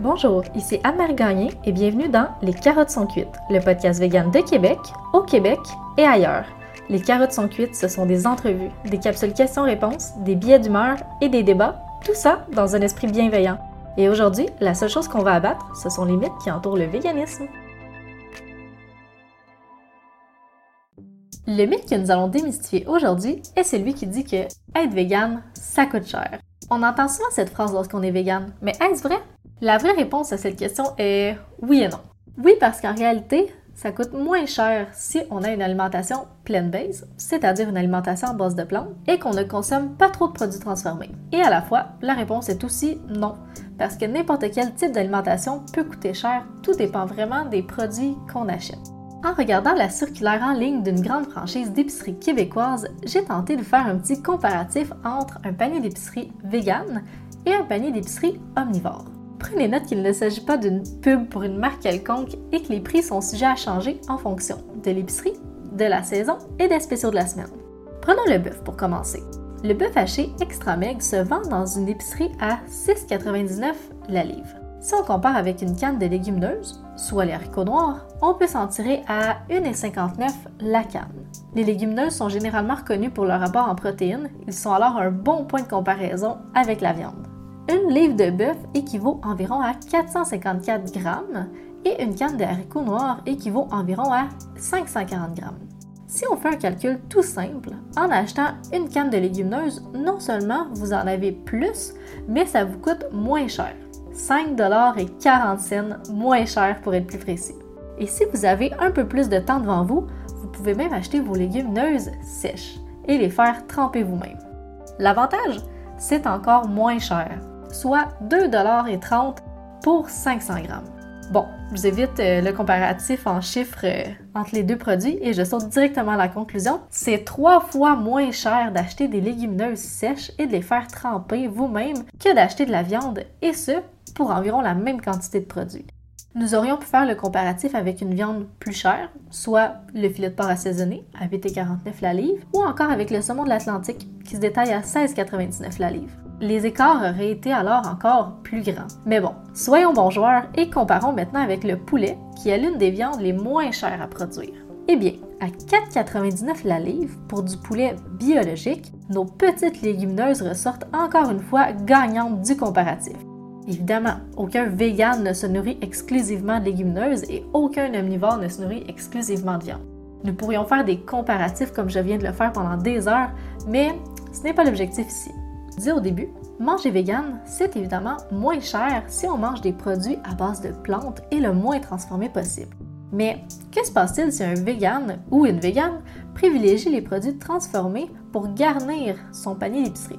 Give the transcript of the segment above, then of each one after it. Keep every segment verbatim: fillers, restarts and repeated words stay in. Bonjour, ici Anne-Marie Gagné et bienvenue dans Les carottes sont cuites, le podcast vegan de Québec, au Québec et ailleurs. Les carottes sont cuites, ce sont des entrevues, des capsules questions-réponses, des billets d'humeur et des débats, tout ça dans un esprit bienveillant. Et aujourd'hui, la seule chose qu'on va abattre, ce sont les mythes qui entourent le véganisme. Le mythe que nous allons démystifier aujourd'hui est celui qui dit que être végane, ça coûte cher. On entend souvent cette phrase lorsqu'on est végane, mais est-ce vrai? La vraie réponse à cette question est oui et non. Oui, parce qu'en réalité, ça coûte moins cher si on a une alimentation plant-based, c'est-à-dire une alimentation à base de plantes, et qu'on ne consomme pas trop de produits transformés. Et à la fois, la réponse est aussi non, parce que n'importe quel type d'alimentation peut coûter cher, tout dépend vraiment des produits qu'on achète. En regardant la circulaire en ligne d'une grande franchise d'épicerie québécoise, j'ai tenté de faire un petit comparatif entre un panier d'épicerie vegan et un panier d'épicerie omnivore. Prenez note qu'il ne s'agit pas d'une pub pour une marque quelconque et que les prix sont sujets à changer en fonction de l'épicerie, de la saison et des spéciaux de la semaine. Prenons le bœuf pour commencer. Le bœuf haché extra maigre se vend dans une épicerie à six quatre-vingt-dix-neuf la livre. Si on compare avec une canne de légumineuses, soit les haricots noirs, on peut s'en tirer à un cinquante-neuf la canne. Les légumineuses sont généralement reconnues pour leur apport en protéines, ils sont alors un bon point de comparaison avec la viande. Une livre de bœuf équivaut environ à quatre cent cinquante-quatre grammes et une canne de haricots noirs équivaut environ à cinq cent quarante grammes. Si on fait un calcul tout simple, en achetant une canne de légumineuses, non seulement vous en avez plus, mais ça vous coûte moins cher. cinq dollars et quarante cents moins cher pour être plus précis. Et si vous avez un peu plus de temps devant vous, vous pouvez même acheter vos légumineuses sèches et les faire tremper vous-même. L'avantage, c'est encore moins cher, soit deux dollars et trente cents pour cinq cents grammes. Bon, j'évite le comparatif en chiffres entre les deux produits et je saute directement à la conclusion. C'est trois fois moins cher d'acheter des légumineuses sèches et de les faire tremper vous-même que d'acheter de la viande, et ce, pour environ la même quantité de produits. Nous aurions pu faire le comparatif avec une viande plus chère, soit le filet de porc assaisonné à huit quarante-neuf la livre, ou encore avec le saumon de l'Atlantique qui se détaille à seize quatre-vingt-dix-neuf la livre. Les écarts auraient été alors encore plus grands. Mais bon, soyons bons joueurs et comparons maintenant avec le poulet, qui est l'une des viandes les moins chères à produire. Eh bien, à quatre quatre-vingt-dix-neuf la livre, pour du poulet biologique, nos petites légumineuses ressortent encore une fois gagnantes du comparatif. Évidemment, aucun végane ne se nourrit exclusivement de légumineuses et aucun omnivore ne se nourrit exclusivement de viande. Nous pourrions faire des comparatifs comme je viens de le faire pendant des heures, mais ce n'est pas l'objectif ici. Dit au début, manger végane, c'est évidemment moins cher si on mange des produits à base de plantes et le moins transformés possible. Mais que se passe-t-il si un végane ou une végane privilégie les produits transformés pour garnir son panier d'épicerie?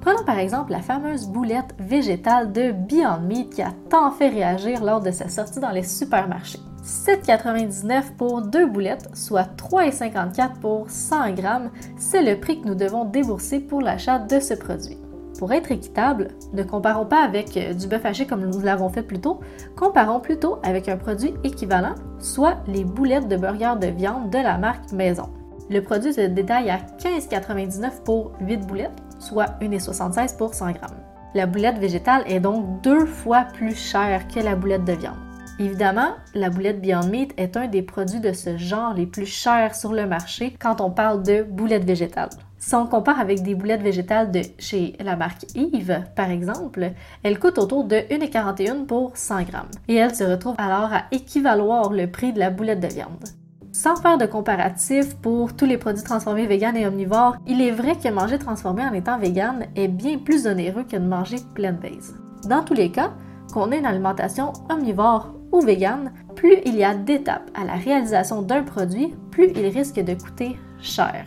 Prenons par exemple la fameuse boulette végétale de Beyond Meat qui a tant fait réagir lors de sa sortie dans les supermarchés. sept quatre-vingt-dix-neuf pour deux boulettes, soit trois cinquante-quatre pour cent grammes, c'est le prix que nous devons débourser pour l'achat de ce produit. Pour être équitable, ne comparons pas avec du bœuf haché comme nous l'avons fait plus tôt, comparons plutôt avec un produit équivalent, soit les boulettes de burger de viande de la marque Maison. Le produit se détaille à quinze quatre-vingt-dix-neuf pour huit boulettes, soit un soixante-seize pour cent grammes. La boulette végétale est donc deux fois plus chère que la boulette de viande. Évidemment, la boulette Beyond Meat est un des produits de ce genre les plus chers sur le marché quand on parle de boulettes végétales. Si on compare avec des boulettes végétales de chez la marque Yves, par exemple, elles coûtent autour de un quarante et un pour cent grammes et elles se retrouvent alors à équivaloir le prix de la boulette de viande. Sans faire de comparatif pour tous les produits transformés vegan et omnivores, il est vrai que manger transformé en étant vegan est bien plus onéreux que de manger plant-based. Dans tous les cas, qu'on ait une alimentation omnivore ou vegan, plus il y a d'étapes à la réalisation d'un produit, plus il risque de coûter cher.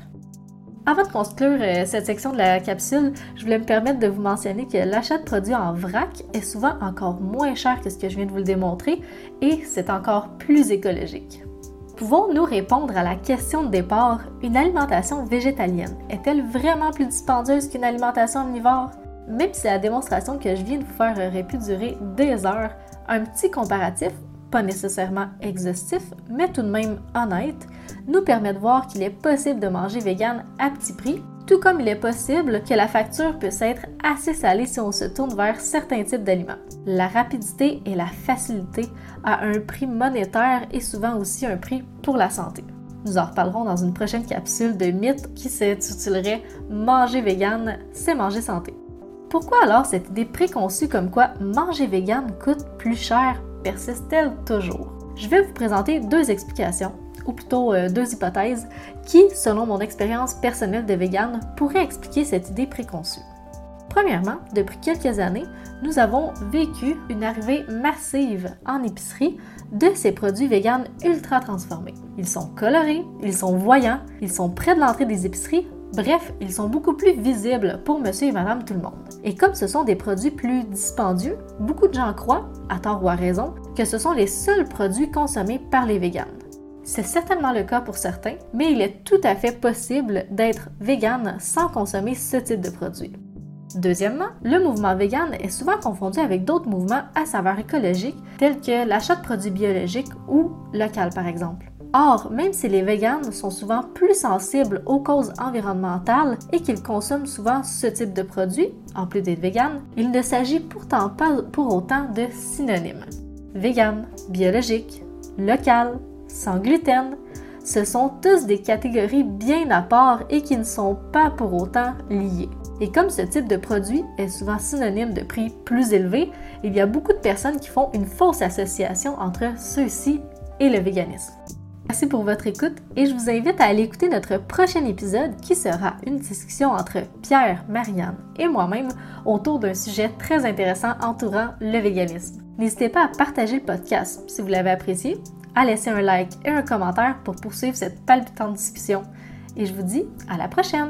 Avant de conclure cette section de la capsule, je voulais me permettre de vous mentionner que l'achat de produits en vrac est souvent encore moins cher que ce que je viens de vous le démontrer et c'est encore plus écologique. Pouvons-nous répondre à la question de départ, une alimentation végétalienne est-elle vraiment plus dispendieuse qu'une alimentation omnivore? Même si la démonstration que je viens de vous faire aurait pu durer des heures, un petit comparatif, pas nécessairement exhaustif, mais tout de même honnête, nous permet de voir qu'il est possible de manger vegan à petit prix tout comme il est possible que la facture puisse être assez salée si on se tourne vers certains types d'aliments. La rapidité et la facilité à un prix monétaire et souvent aussi un prix pour la santé. Nous en reparlerons dans une prochaine capsule de mythes qui s'intitulerait « Manger vegan, c'est manger santé ». Pourquoi alors cette idée préconçue comme quoi manger vegan coûte plus cher persiste-t-elle toujours? Je vais vous présenter deux explications, ou plutôt euh, deux hypothèses, qui, selon mon expérience personnelle de vegan, pourraient expliquer cette idée préconçue. Premièrement, depuis quelques années, nous avons vécu une arrivée massive en épicerie de ces produits véganes ultra transformés. Ils sont colorés, ils sont voyants, ils sont près de l'entrée des épiceries, bref, ils sont beaucoup plus visibles pour monsieur et madame tout le monde. Et comme ce sont des produits plus dispendieux, beaucoup de gens croient, à tort ou à raison, que ce sont les seuls produits consommés par les véganes. C'est certainement le cas pour certains, mais il est tout à fait possible d'être végane sans consommer ce type de produits. Deuxièmement, le mouvement vegan est souvent confondu avec d'autres mouvements à saveur écologique, tels que l'achat de produits biologiques ou locaux par exemple. Or, même si les véganes sont souvent plus sensibles aux causes environnementales et qu'ils consomment souvent ce type de produits, en plus d'être véganes, il ne s'agit pourtant pas pour autant de synonymes. Végan, biologique, local, sans gluten, ce sont tous des catégories bien à part et qui ne sont pas pour autant liées. Et comme ce type de produit est souvent synonyme de prix plus élevé, il y a beaucoup de personnes qui font une fausse association entre ceux-ci et le véganisme. Merci pour votre écoute et je vous invite à aller écouter notre prochain épisode qui sera une discussion entre Pierre, Marianne et moi-même autour d'un sujet très intéressant entourant le véganisme. N'hésitez pas à partager le podcast si vous l'avez apprécié, à laisser un like et un commentaire pour poursuivre cette palpitante discussion. Et je vous dis à la prochaine!